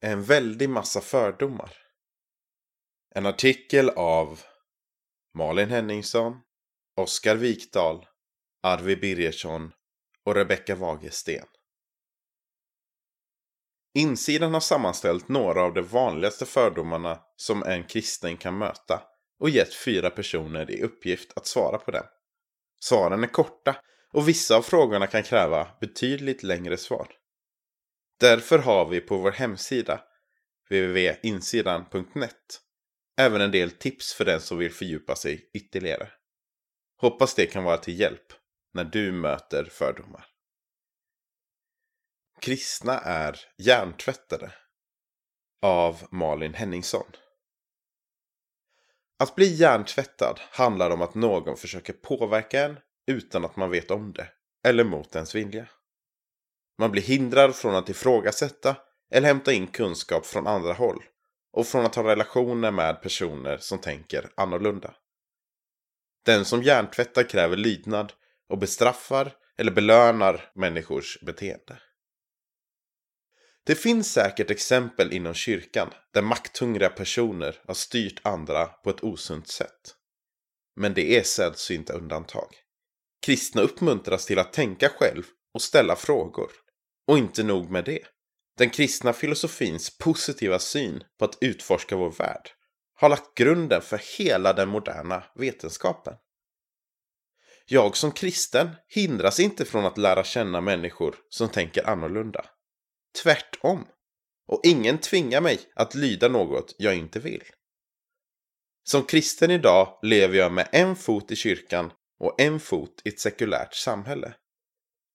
en väldig massa fördomar. En artikel av Malin Henningsson, Oskar Wikdahl, Arvi Birgersson och Rebecca Vagersten. Insidan har sammanställt några av de vanligaste fördomarna som en kristen kan möta och gett 4 personer i uppgift att svara på dem. Svaren är korta och vissa av frågorna kan kräva betydligt längre svar. Därför har vi på vår hemsida www.insidan.net även en del tips för den som vill fördjupa sig ytterligare. Hoppas det kan vara till hjälp när du möter fördomar. Kristna är hjärntvättade av Malin Henningsson. Att bli hjärntvättad handlar om att någon försöker påverka en utan att man vet om det eller mot ens vilja. Man blir hindrad från att ifrågasätta eller hämta in kunskap från andra håll och från att ha relationer med personer som tänker annorlunda. Den som hjärntvättar kräver lydnad och bestraffar eller belönar människors beteende. Det finns säkert exempel inom kyrkan där makthungriga personer har styrt andra på ett osunt sätt. Men det är sällsynta undantag. Kristna uppmuntras till att tänka själv och ställa frågor. Och inte nog med det. Den kristna filosofins positiva syn på att utforska vår värld har lagt grunden för hela den moderna vetenskapen. Jag som kristen hindras inte från att lära känna människor som tänker annorlunda. Tvärtom. Och ingen tvingar mig att lyda något jag inte vill. Som kristen idag lever jag med en fot i kyrkan och en fot i ett sekulärt samhälle.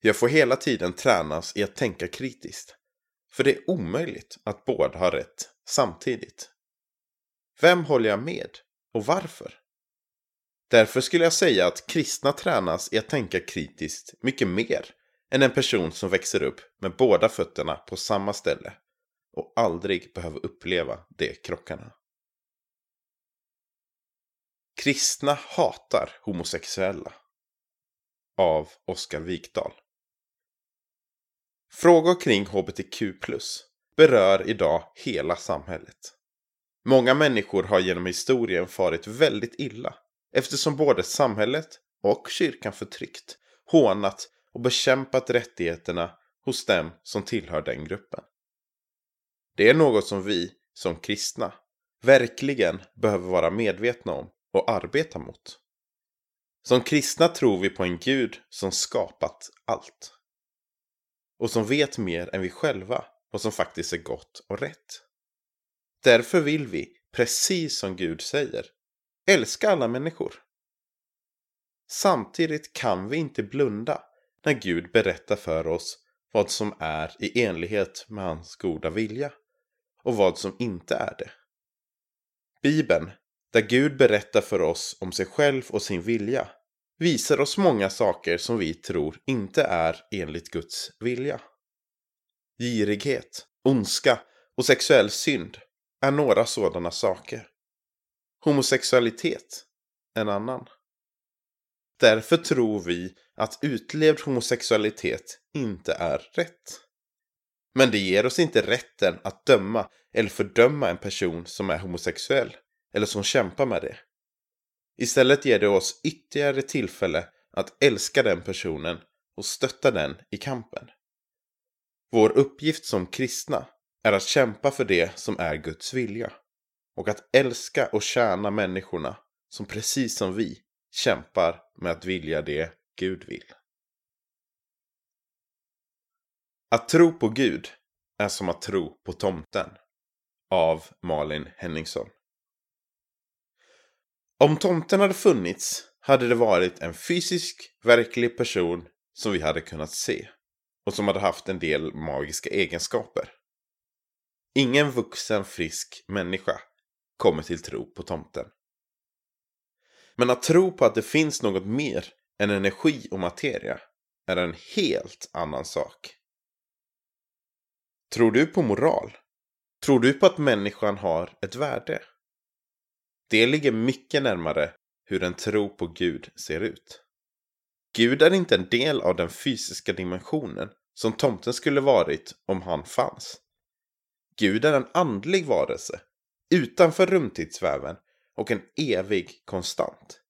Jag får hela tiden tränas i att tänka kritiskt. För det är omöjligt att båda har rätt samtidigt. Vem håller jag med och varför? Därför skulle jag säga att kristna tränas i att tänka kritiskt mycket mer än en person som växer upp med båda fötterna på samma ställe och aldrig behöver uppleva de krockarna. Kristna hatar homosexuella av Oskar Wikdahl. Frågor kring HBTQ+ berör idag hela samhället. Många människor har genom historien farit väldigt illa eftersom både samhället och kyrkan förtryckt, hånat och bekämpat rättigheterna hos dem som tillhör den gruppen. Det är något som vi, som kristna, verkligen behöver vara medvetna om och arbeta mot. Som kristna tror vi på en Gud som skapat allt. Och som vet mer än vi själva vad som faktiskt är gott och rätt. Därför vill vi, precis som Gud säger, älska alla människor. Samtidigt kan vi inte blunda när Gud berättar för oss vad som är i enlighet med hans goda vilja och vad som inte är det. Bibeln, där Gud berättar för oss om sig själv och sin vilja, visar oss många saker som vi tror inte är enligt Guds vilja. Girighet, ondska och sexuell synd är några sådana saker. Homosexualitet, en annan. Därför tror vi att utlevd homosexualitet inte är rätt. Men det ger oss inte rätten att döma eller fördöma en person som är homosexuell eller som kämpar med det. Istället ger det oss ytterligare tillfälle att älska den personen och stötta den i kampen. Vår uppgift som kristna är att kämpa för det som är Guds vilja och att älska och tjäna människorna som precis som vi kämpar med att vilja det Gud vill. Att tro på Gud är som att tro på tomten av Malin Henningsson. Om tomten hade funnits hade det varit en fysisk, verklig person som vi hade kunnat se och som hade haft en del magiska egenskaper. Ingen vuxen, frisk människa kommer till tro på tomten. Men att tro på att det finns något mer än energi och materia är en helt annan sak. Tror du på moral? Tror du på att människan har ett värde? Det ligger mycket närmare hur en tro på Gud ser ut. Gud är inte en del av den fysiska dimensionen som tomten skulle varit om han fanns. Gud är en andlig varelse, utanför rumtidssfären och en evig konstant.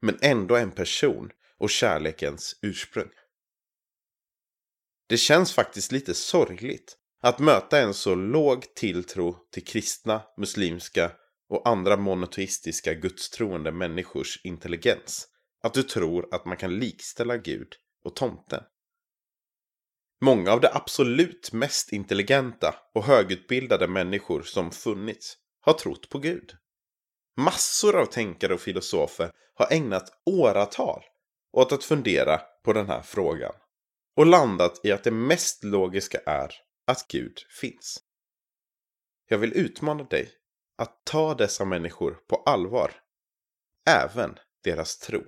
Men ändå en person och kärlekens ursprung. Det känns faktiskt lite sorgligt att möta en så låg tilltro till kristna, muslimska och andra monoteistiska gudstroende människors intelligens. Att du tror att man kan likställa Gud och tomten. Många av de absolut mest intelligenta och högutbildade människor som funnits har trott på Gud. Massor av tänkare och filosofer har ägnat åratal åt att fundera på den här frågan. Och landat i att det mest logiska är att Gud finns. Jag vill utmana dig att ta dessa människor på allvar. Även deras tro.